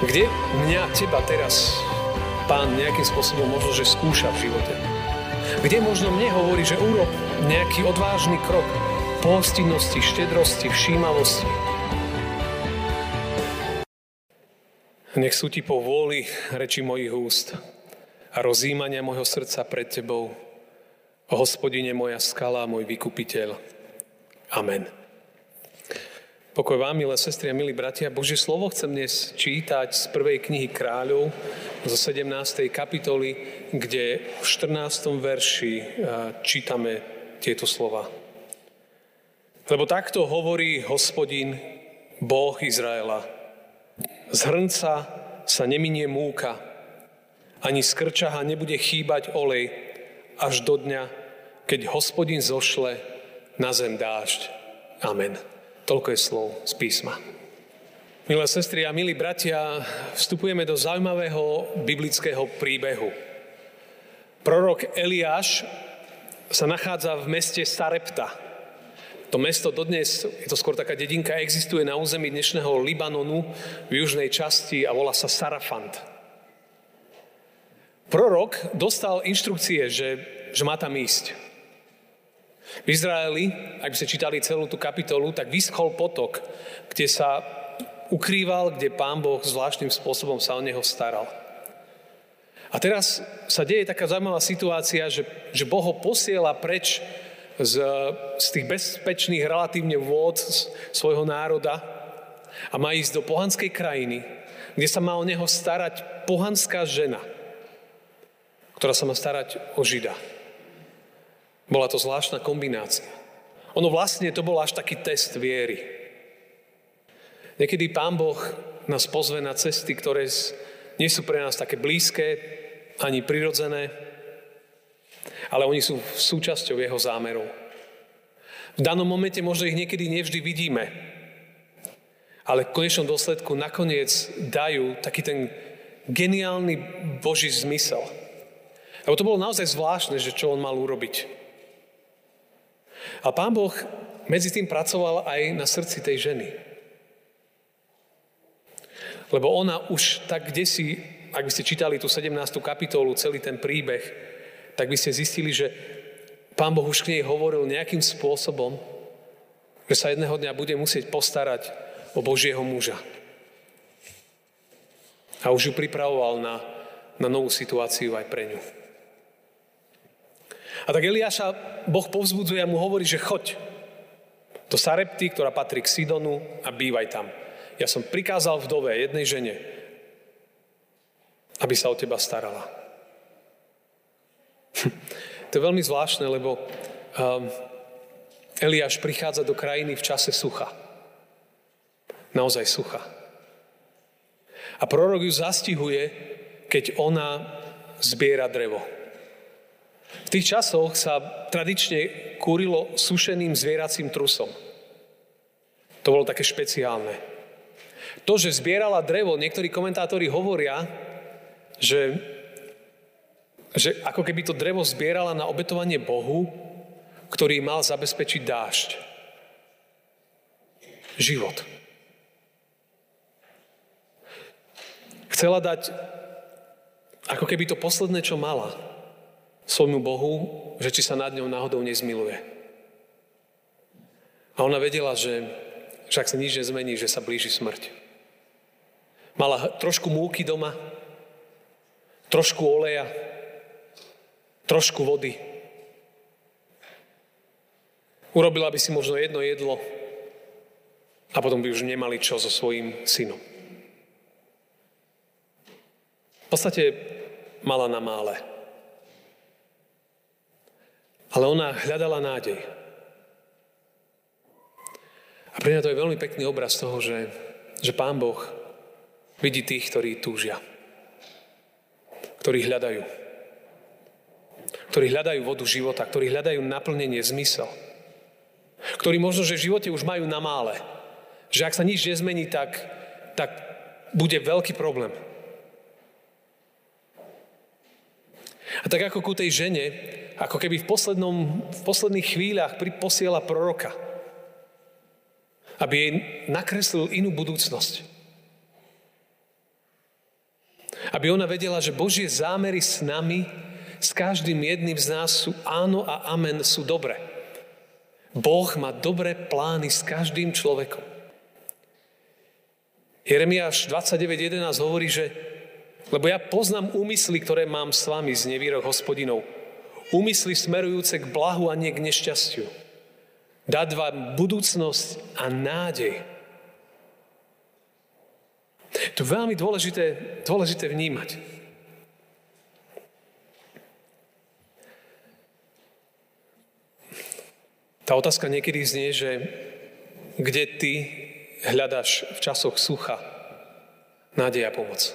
Kde mňa, teba teraz Pán nejakým spôsobom možno, že skúša v živote? Kde možno mne hovorí, že urob nejaký odvážny krok pohostinnosti, štedrosti, všímavosti? Nech sú ti po vôli reči mojich úst a rozjímania mojho srdca pred tebou, Hospodine moja skala, môj vykupiteľ. Amen. Pokoj vám, milé sestry a milí bratia. Božie slovo chcem dnes čítať z prvej knihy Kráľov, zo 17. kapitoly, kde v 14. verši čítame tieto slova. Lebo takto hovorí Hospodin, Boh Izraela. Z hrnca sa neminie múka, ani z krčaha nebude chýbať olej, až do dňa, keď Hospodin zošle na zem dážď. Amen. Toľko je slov z písma. Milé sestry a milí bratia, vstupujeme do zaujímavého biblického príbehu. Prorok Eliáš sa nachádza v meste Sarepta. To mesto dodnes, je to skôr taká dedinka, existuje na území dnešného Libanonu v južnej časti a volá sa Sarafant. Prorok dostal inštrukcie, že má tam ísť. V Izraeli, ak by ste čítali celú tú kapitolu, tak vyschol potok, kde sa ukrýval, kde Pán Boh zvláštnym spôsobom sa o neho staral. A teraz sa deje taká zaujímavá situácia, že Boh ho posiela preč z tých bezpečných relatívne vôd svojho národa a má ísť do pohanskej krajiny, kde sa má o neho starať pohanská žena, ktorá sa má starať o Žida. Bola to zvláštna kombinácia. Ono vlastne to bol až taký test viery. Niekedy Pán Boh nás pozve na cesty, ktoré nie sú pre nás také blízke, ani prirodzené, ale oni sú súčasťou jeho zámerov. V danom momente možno ich niekedy nevždy vidíme, ale v konečnom dôsledku nakoniec dajú taký ten geniálny Boží zmysel. Lebo to bolo naozaj zvláštne, že čo on mal urobiť. A Pán Boh medzi tým pracoval aj na srdci tej ženy. Lebo ona už tak kdesi, ak by ste čítali tú 17. kapitolu, celý ten príbeh, tak by ste zistili, že Pán Boh už k nej hovoril nejakým spôsobom, že sa jedného dňa bude musieť postarať o Božieho muža. A už ju pripravoval na novú situáciu aj pre ňu. A tak Eliáša Boh povzbudzuje a mu hovorí, že choď do Sarepty, ktorá patrí k Sidonu a bývaj tam. Ja som prikázal vdove jednej žene, aby sa o teba starala. To je veľmi zvláštne, lebo Eliáš prichádza do krajiny v čase sucha. Naozaj sucha. A prorok ju zastihuje, keď ona zbiera drevo. V tých časoch sa tradične kúrilo sušeným zvieracím trusom. To bolo také špeciálne. To, že zbierala drevo, niektorí komentátori hovoria, že ako keby to drevo zbierala na obetovanie Bohu, ktorý mal zabezpečiť dážď. Život. Chcela dať ako keby to posledné, čo mala, svojmu Bohu, že či sa nad ňou náhodou nezmiluje. A ona vedela, že ak sa nič nezmení, že sa blíži smrť. Mala trošku múky doma, trošku oleja, trošku vody. Urobila by si možno jedno jedlo a potom by už nemali čo so svojím synom. V podstate mala na mále. Ale ona hľadala nádej. A pre mňa to je veľmi pekný obraz toho, že Pán Boh vidí tých, ktorí túžia. Ktorí hľadajú. Ktorí hľadajú vodu života. Ktorí hľadajú naplnenie, zmysel. Ktorí možno, že v živote už majú na mále. Že ak sa nič nezmení, tak bude veľký problém. A tak ako ku tej žene, ako keby v posledných chvíľach posiela proroka, aby jej nakreslil inú budúcnosť. Aby ona vedela, že Božie zámery s nami, s každým jedným z nás sú áno a amen, sú dobré. Boh má dobré plány s každým človekom. Jeremiáš 29.11 hovorí, že lebo ja poznám úmysly, ktoré mám s vami, z nevýrok Hospodinov. Úmysly smerujúce k blahu a nie k nešťastiu. Dať vám budúcnosť a nádej. To je veľmi dôležité vnímať. Tá otázka niekedy znie, že kde ty hľadaš v časoch sucha nádej a pomoc?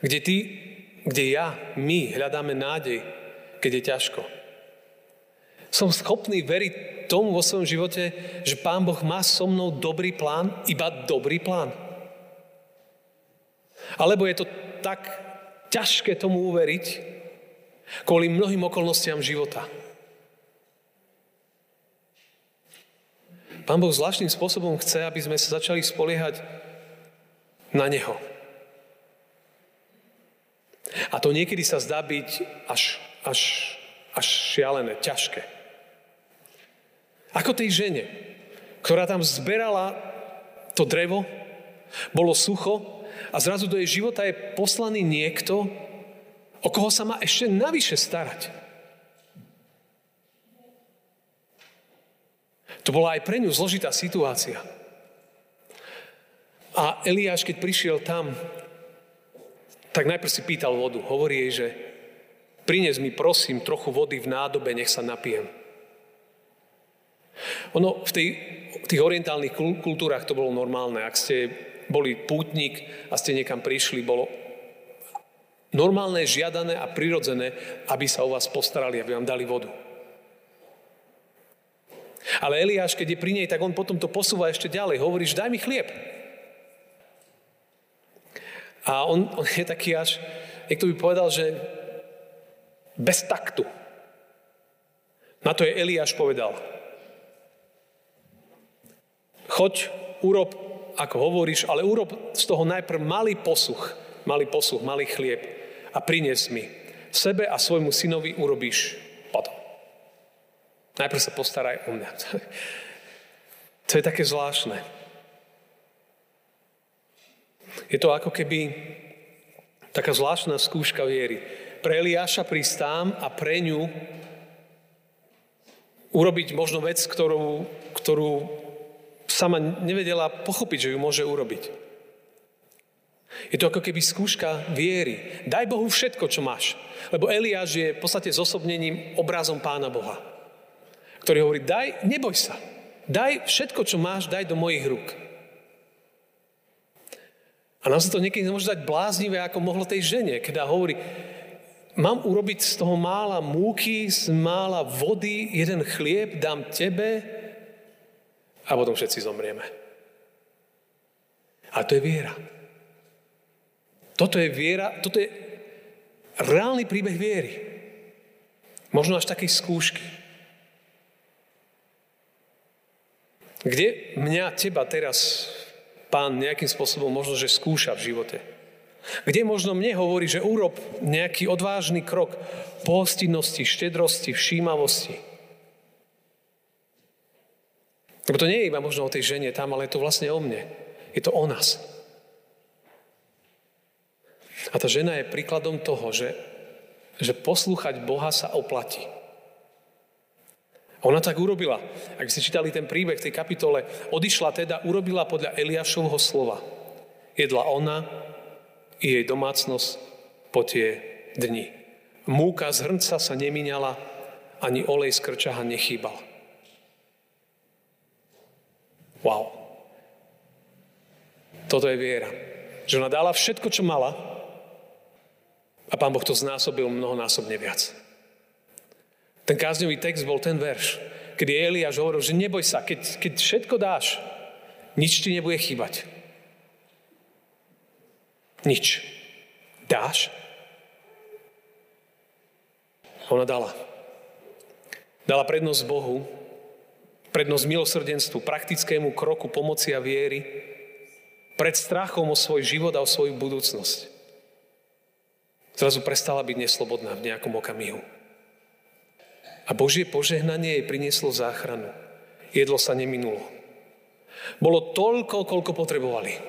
My hľadáme nádej, keď je ťažko? Som schopný veriť tomu vo svojom živote, že Pán Boh má so mnou dobrý plán, iba dobrý plán? Alebo je to tak ťažké tomu uveriť kvôli mnohým okolnostiam života? Pán Boh zvláštnym spôsobom chce, aby sme sa začali spoliehať na Neho. A to niekedy sa zdá byť až šialené, ťažké. Ako tej žene, ktorá tam zberala to drevo, bolo sucho a zrazu do jej života je poslaný niekto, o koho sa má ešte navyše starať. To bola aj pre ňu zložitá situácia. A Eliáš, keď prišiel tam, tak najprv si pýtal vodu. Hovorí jej, že prines mi prosím trochu vody v nádobe, nech sa napijem. Ono v tých orientálnych kultúrach to bolo normálne. Ak ste boli pútnik a ste niekam prišli, bolo normálne, žiadané a prirodzené, aby sa o vás postarali, aby vám dali vodu. Ale Eliáš, keď je pri nej, tak on potom to posúva ešte ďalej. Hovorí, že daj mi chlieb. A on je taký až, niekto by povedal, že bez taktu. Na to je Eliáš povedal. Choď, urob, ako hovoríš, ale urob z toho najprv malý chlieb a prinies mi. Sebe a svojmu synovi urobíš potom. Najprv sa postaraj o mňa. To je také zvláštne. Je to ako keby taká zvláštna skúška viery. Pre Eliáša pristám a pre ňu urobiť možno vec, ktorú sama nevedela pochopiť, že ju môže urobiť. Je to ako keby skúška viery. Daj Bohu všetko, čo máš. Lebo Eliáš je v podstate zosobnením obrazom Pána Boha, ktorý hovorí, neboj sa. Daj všetko, čo máš, daj do mojich rúk. A nám sa to niekedy nemôže dať bláznivé, ako mohlo tej žene, keď hovorí, mám urobiť z toho mála múky, z mála vody, jeden chlieb dám tebe a potom všetci zomrieme. A to je viera. Toto je viera, toto je reálny príbeh viery. Možno až takej skúšky. Kde mňa, teba teraz Pán nejakým spôsobom možno, že skúša v živote. Kde možno mne hovorí, že urob nejaký odvážny krok pohostinnosti, štedrosti, všímavosti. Lebo to nie je iba možno o tej žene tam, ale je to vlastne o mne. Je to o nás. A tá žena je príkladom toho, že poslúchať Boha sa oplatí. Ona tak urobila. Ak ste čítali ten príbeh v tej kapitole, odišla teda, urobila podľa Eliášovho slova. Jedla ona i jej domácnosť po tie dni. Múka z hrnca sa nemíňala, ani olej z krčaha nechýbal. Wow. Toto je viera. Že ona dala všetko, čo mala a Pán Boh to znásobil mnohonásobne viac. Ten kázňový text bol ten verš, kedy Eliáš hovoril, že neboj sa, keď všetko dáš, nič ti nebude chýbať. Nič. Dáš? Ona dala. Dala prednosť Bohu, prednosť milosrdenstvu, praktickému kroku pomoci a viery, pred strachom o svoj život a o svoju budúcnosť. Zrazu prestala byť neslobodná v nejakom okamihu. A Božie požehnanie jej prinieslo záchranu. Jedlo sa neminulo. Bolo toľko, koľko potrebovali.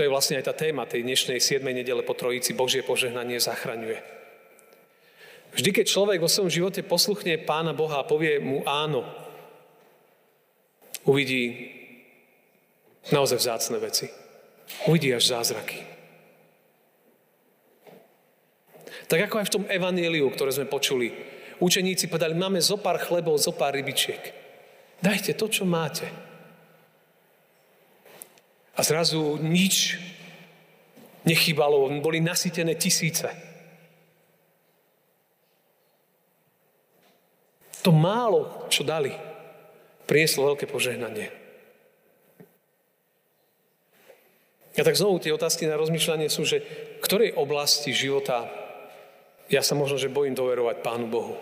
To je vlastne aj tá téma tej dnešnej 7. nedele po Trojici. Božie požehnanie zachraňuje. Vždy, keď človek vo svojom živote posluchne Pána Boha a povie mu áno, uvidí naozaj vzácne veci. Uvidí až zázraky. Tak ako aj v tom evanjeliu, ktoré sme počuli, učeníci povedali, máme zo pár chlebov, zo pár rybičiek. Dajte to, čo máte. A zrazu nič nechýbalo, boli nasýtené tisíce. To málo, čo dali, prinieslo veľké požehnanie. A tak znovu tie otázky na rozmýšľanie sú, že v ktorej oblasti života ja sa možno, že bojím doverovať Pánu Bohu.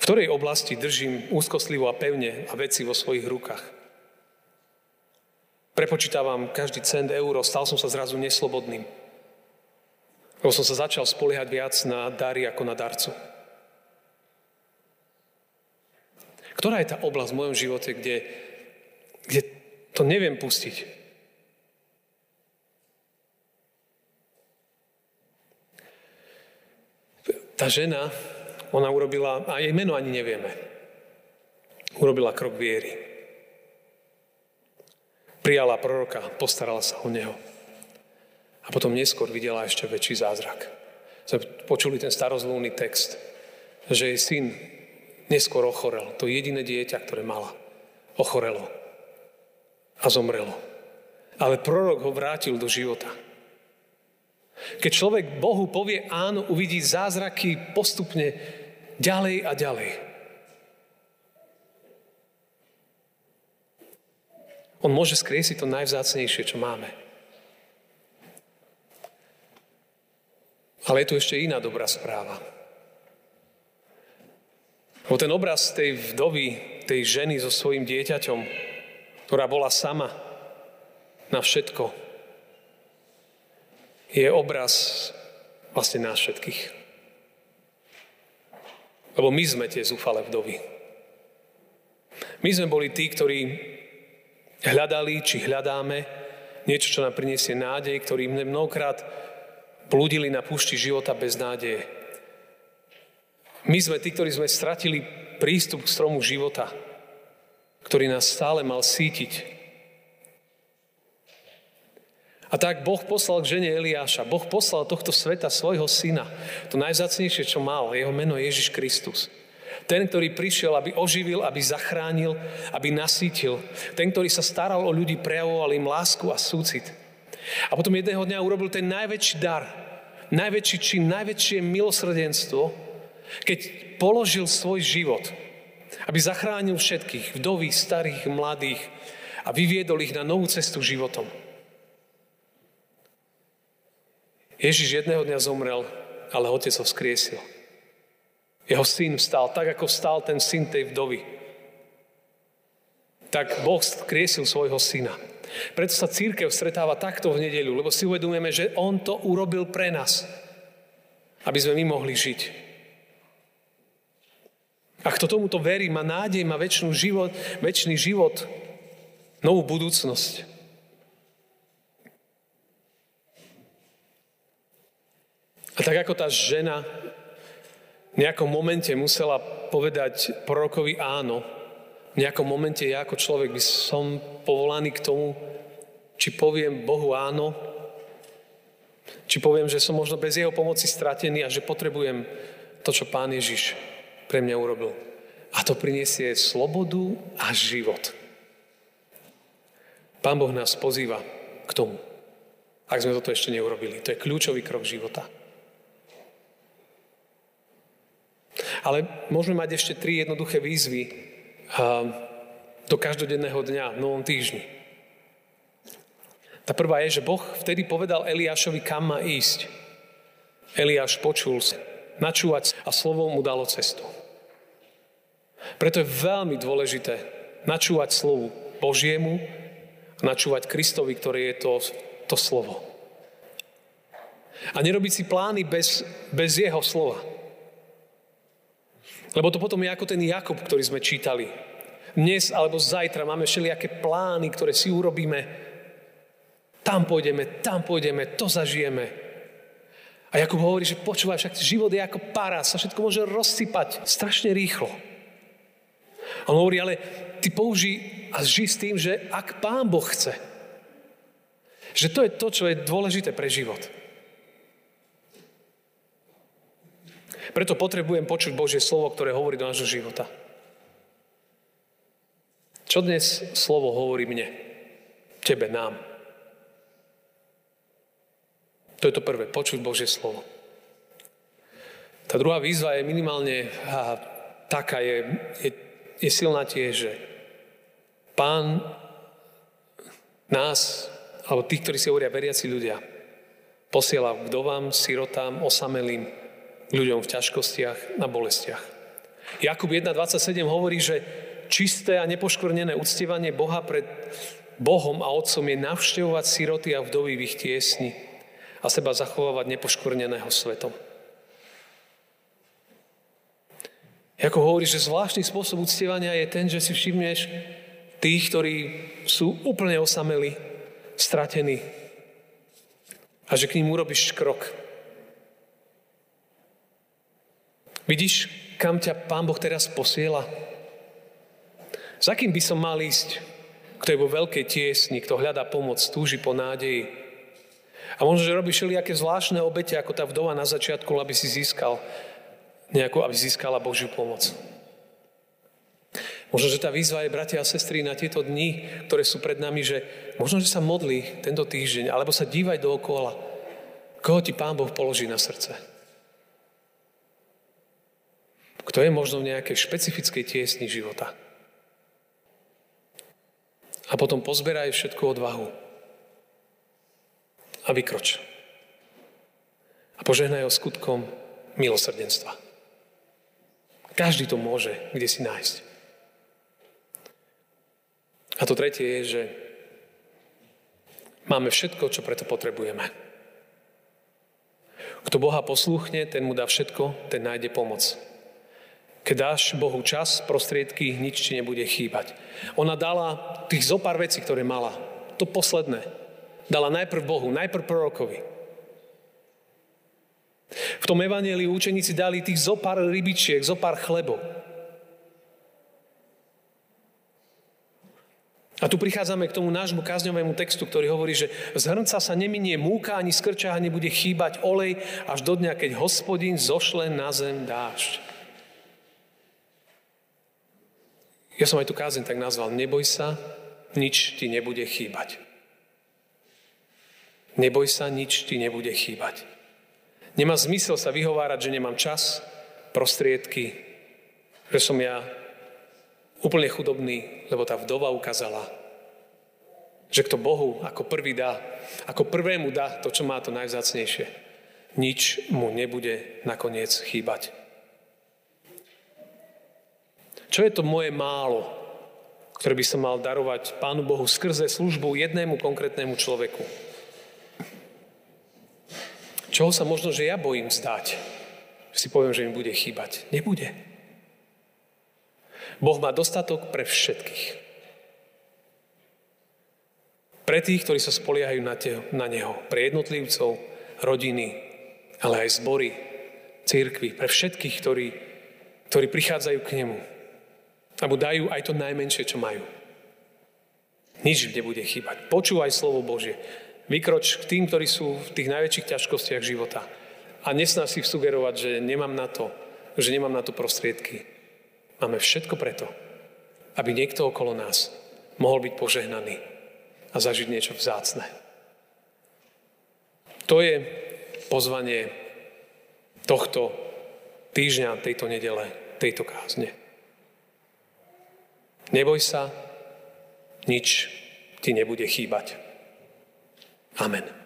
V ktorej oblasti držím úzkostlivo a pevne a veci vo svojich rukách. Prepočítavam každý cent, euro, stal som sa zrazu neslobodným. Lebo som sa začal spoliehať viac na dary ako na darcu. Ktorá je tá oblasť v mojom živote, kde to neviem pustiť? Tá žena, ona urobila, a jej meno ani nevieme, urobila krok viery. Prijala proroka, postarala sa o neho. A potom neskôr videla ešte väčší zázrak. Počuli ten starozmluvný text, že jej syn neskôr ochorel. To jediné dieťa, ktoré mala, ochorelo a zomrelo. Ale prorok ho vrátil do života. Keď človek Bohu povie áno, uvidí zázraky postupne ďalej a ďalej. On môže skriesiť to najvzácnejšie, čo máme. Ale je tu ešte iná dobrá správa. Bo ten obraz tej vdovy, tej ženy so svojím dieťaťom, ktorá bola sama na všetko, je obraz vlastne nás všetkých. Lebo my sme tie zúfalé vdovy. My sme boli tí, ktorí hľadali, či hľadáme niečo, čo nám priniesie nádej, ktorí mnohokrát blúdili na púšti života bez nádeje. My sme tí, ktorí sme stratili prístup k stromu života, ktorý nás stále mal sítiť. A tak Boh poslal k žene Eliáša. Boh poslal tohto sveta svojho syna. To najvzácnejšie, čo mal. Jeho meno je Ježiš Kristus. Ten, ktorý prišiel, aby oživil, aby zachránil, aby nasýtil. Ten, ktorý sa staral o ľudí, prejavoval im lásku a súcit. A potom jedného dňa urobil ten najväčší dar, najväčší čin, najväčšie milosrdenstvo, keď položil svoj život, aby zachránil všetkých, vdovy, starých, mladých a vyviedol ich na novú cestu životom. Ježiš jedného dňa zomrel, ale otec ho vzkriesil. Jeho syn vstal, tak ako vstal ten syn tej vdovy. Tak Boh vzkriesil svojho syna. Preto sa cirkev stretáva takto v nedeľu, lebo si uvedomujeme, že on to urobil pre nás, aby sme my mohli žiť. A kto tomuto verí, má nádej, má večný život, novú budúcnosť. A tak ako tá žena v nejakom momente musela povedať prorokovi áno, v nejakom momente ja ako človek by som povolaný k tomu, či poviem Bohu áno, či poviem, že som možno bez jeho pomoci stratený a že potrebujem to, čo Pán Ježiš pre mňa urobil. A to priniesie slobodu a život. Pán Boh nás pozýva k tomu, ak sme toto ešte neurobili. To je kľúčový krok života. Ale môžeme mať ešte 3 jednoduché výzvy do každodenného dňa v novom týždni. Tá prvá je, že Boh vtedy povedal Eliášovi, kam má ísť. Eliáš počul načúvať a slovo mu dalo cestu. Preto je veľmi dôležité načúvať slovu Božiemu načúvať Kristovi, ktorý je to slovo. A nerobiť si plány bez jeho slova. Lebo to potom je ako ten Jakub, ktorý sme čítali. Dnes alebo zajtra máme všelijaké plány, ktoré si urobíme. Tam pôjdeme, to zažijeme. A Jakub hovorí, že počúvaj, však život je ako para, sa všetko môže rozsypať strašne rýchlo. A on hovorí, ale ty použij a žij s tým, že ak Pán Boh chce. Že to je to, čo je dôležité pre život. Preto potrebujem počuť Božie slovo, ktoré hovorí do nášho života. Čo dnes slovo hovorí mne? Tebe, nám. To je to prvé, počuť Božie slovo. Tá druhá výzva je minimálne taká, je silná tiež, že Pán nás, alebo tých, ktorí si hovoria veriaci ľudia, posiela vdovám, sirotám, osamelým, ľuďom v ťažkostiach, na bolestiach. Jakub 1.27 hovorí, že čisté a nepoškvrnené uctievanie Boha pred Bohom a Otcom je navštevovať siroty a vdovy v ich tiesni a seba zachovávať nepoškvrneného svetom. Jakub hovorí, že zvláštny spôsob uctievania je ten, že si všimneš tých, ktorí sú úplne osamelí, stratení a že k ním urobíš krok. Vidíš, kam ťa Pán Boh teraz posiela? Za kým by som mal ísť? Kto je vo veľkej tiesni, kto hľadá pomoc, túži po nádeji. A možno, že robíš všelijaké zvláštne obete, ako tá vdova na začiatku, aby si získala Božiu pomoc. Možno, že tá výzva je, bratia a sestry, na tieto dni, ktoré sú pred nami, že možno, že sa modlí tento týždeň, alebo sa dívaj dookola, koho ti Pán Boh položí na srdce. Kto je možno v nejakej špecifickej tiesni života. A potom pozberaj všetku odvahu a vykroč. A požehnaj ho skutkom milosrdenstva. Každý to môže kde si nájsť. A to tretie je, že máme všetko, čo preto potrebujeme. Kto Boha poslúchne, ten mu dá všetko, ten nájde pomoc. Keď dáš Bohu čas, prostriedky, nič ti nebude chýbať. Ona dala tých zopár vecí, ktoré mala. To posledné. Dala najprv Bohu, najprv prorokovi. V tom evanjeliu učeníci dali tých zopár rybičiek, zopár chlebov. A tu prichádzame k tomu nášmu kázňovému textu, ktorý hovorí, že z hrnca sa neminie múka, ani z krčáha nebude chýbať olej až do dňa, keď Hospodin zošle na zem dážď. Ja som aj tu kázeň tak nazval. Neboj sa, nič ti nebude chýbať. Neboj sa, nič ti nebude chýbať. Nemá zmysel sa vyhovárať, že nemám čas, prostriedky, že som ja úplne chudobný, lebo tá vdova ukázala, že kto Bohu ako prvému dá to, čo má to najvzácnejšie, nič mu nebude nakoniec chýbať. Čo je to moje málo, ktoré by som mal darovať Pánu Bohu skrze službu jednému konkrétnemu človeku? Čoho sa možno, že ja bojím vzdať? Že si poviem, že mi bude chýbať. Nebude. Boh má dostatok pre všetkých. Pre tých, ktorí sa spoliehajú na Neho. Pre jednotlivcov, rodiny, ale aj zbory, cirkvi. Pre všetkých, ktorí prichádzajú k Nemu. Alebo dajú aj to najmenšie, čo majú. Nič nebude chýbať. Počúvaj slovo Božie. Vykroč k tým, ktorí sú v tých najväčších ťažkostiach života. A nesnaž si sugerovať, že nemám na to prostriedky. Máme všetko preto, aby niekto okolo nás mohol byť požehnaný a zažiť niečo vzácne. To je pozvanie tohto týždňa, tejto nedele, tejto kázne. Neboj sa, nič ti nebude chýbať. Amen.